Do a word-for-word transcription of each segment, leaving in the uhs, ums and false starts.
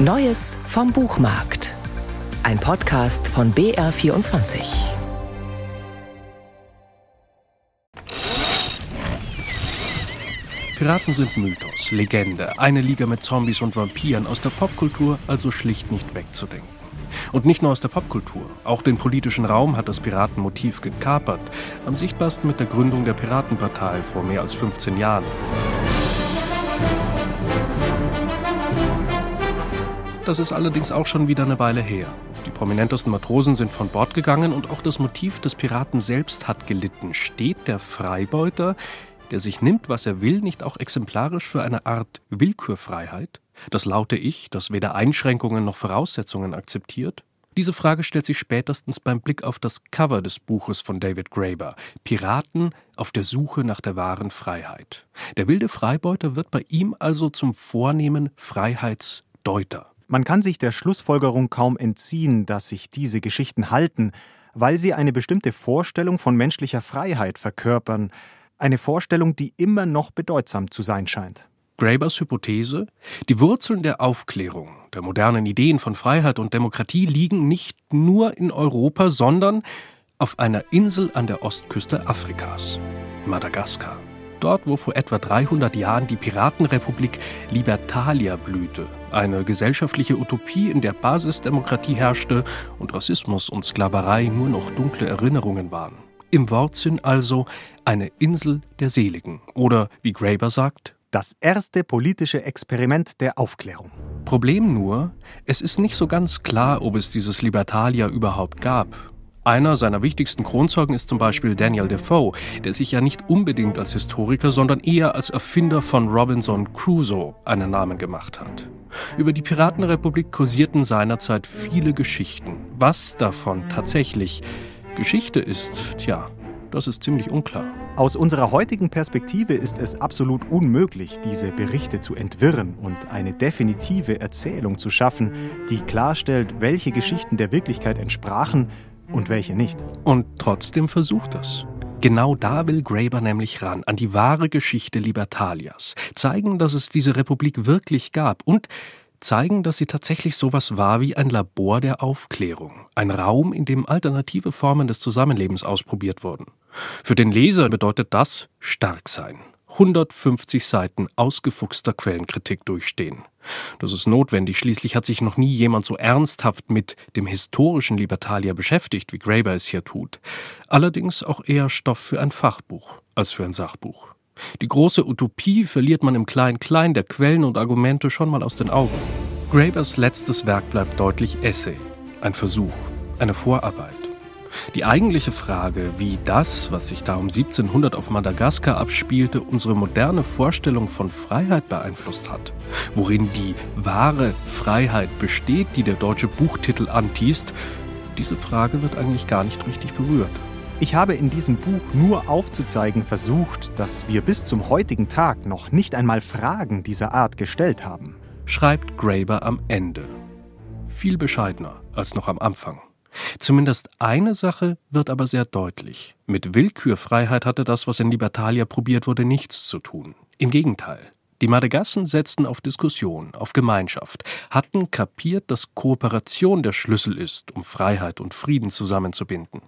Neues vom Buchmarkt. Ein Podcast von B R vierundzwanzig. Piraten sind Mythos, Legende, eine Liga mit Zombies und Vampiren, aus der Popkultur also schlicht nicht wegzudenken. Und nicht nur aus der Popkultur, auch den politischen Raum hat das Piratenmotiv gekapert, am sichtbarsten mit der Gründung der Piratenpartei vor mehr als fünfzehn Jahren. Das ist allerdings auch schon wieder eine Weile her. Die prominentesten Matrosen sind von Bord gegangen und auch das Motiv des Piraten selbst hat gelitten. Steht der Freibeuter, der sich nimmt, was er will, nicht auch exemplarisch für eine Art Willkürfreiheit? Das laute Ich, das weder Einschränkungen noch Voraussetzungen akzeptiert? Diese Frage stellt sich spätestens beim Blick auf das Cover des Buches von David Graeber. Piraten auf der Suche nach der wahren Freiheit. Der wilde Freibeuter wird bei ihm also zum vornehmen Freiheitsdeuter. Man kann sich der Schlussfolgerung kaum entziehen, dass sich diese Geschichten halten, weil sie eine bestimmte Vorstellung von menschlicher Freiheit verkörpern. Eine Vorstellung, die immer noch bedeutsam zu sein scheint. Graebers Hypothese: Die Wurzeln der Aufklärung, der modernen Ideen von Freiheit und Demokratie liegen nicht nur in Europa, sondern auf einer Insel an der Ostküste Afrikas, Madagaskar. Dort, wo vor etwa dreihundert Jahren die Piratenrepublik Libertalia blühte, eine gesellschaftliche Utopie, in der Basisdemokratie herrschte und Rassismus und Sklaverei nur noch dunkle Erinnerungen waren. Im Wortsinn also eine Insel der Seligen oder, wie Graeber sagt, das erste politische Experiment der Aufklärung. Problem nur, es ist nicht so ganz klar, ob es dieses Libertalia überhaupt gab. Einer seiner wichtigsten Kronzeugen ist zum Beispiel Daniel Defoe, der sich ja nicht unbedingt als Historiker, sondern eher als Erfinder von Robinson Crusoe einen Namen gemacht hat. Über die Piratenrepublik kursierten seinerzeit viele Geschichten. Was davon tatsächlich Geschichte ist, tja, das ist ziemlich unklar. Aus unserer heutigen Perspektive ist es absolut unmöglich, diese Berichte zu entwirren und eine definitive Erzählung zu schaffen, die klarstellt, welche Geschichten der Wirklichkeit entsprachen und welche nicht. Und trotzdem versucht es. Genau da will Graeber nämlich ran, an die wahre Geschichte Libertalias. Zeigen, dass es diese Republik wirklich gab und zeigen, dass sie tatsächlich sowas war wie ein Labor der Aufklärung. Ein Raum, in dem alternative Formen des Zusammenlebens ausprobiert wurden. Für den Leser bedeutet das stark sein. hundertfünfzig Seiten ausgefuchster Quellenkritik durchstehen. Das ist notwendig, schließlich hat sich noch nie jemand so ernsthaft mit dem historischen Libertalia beschäftigt, wie Graeber es hier tut. Allerdings auch eher Stoff für ein Fachbuch als für ein Sachbuch. Die große Utopie verliert man im Klein-Klein der Quellen und Argumente schon mal aus den Augen. Graebers letztes Werk bleibt deutlich Essay, ein Versuch, eine Vorarbeit. Die eigentliche Frage, wie das, was sich da um siebzehnhundert auf Madagaskar abspielte, unsere moderne Vorstellung von Freiheit beeinflusst hat, worin die wahre Freiheit besteht, die der deutsche Buchtitel antießt, diese Frage wird eigentlich gar nicht richtig berührt. Ich habe in diesem Buch nur aufzuzeigen versucht, dass wir bis zum heutigen Tag noch nicht einmal Fragen dieser Art gestellt haben, schreibt Graeber am Ende. Viel bescheidener als noch am Anfang. Zumindest eine Sache wird aber sehr deutlich. Mit Willkürfreiheit hatte das, was in Libertalia probiert wurde, nichts zu tun. Im Gegenteil. Die Madagassen setzten auf Diskussion, auf Gemeinschaft, hatten kapiert, dass Kooperation der Schlüssel ist, um Freiheit und Frieden zusammenzubinden.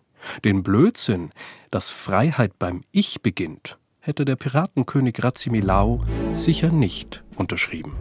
Den Blödsinn, dass Freiheit beim Ich beginnt, hätte der Piratenkönig Razimilau sicher nicht unterschrieben.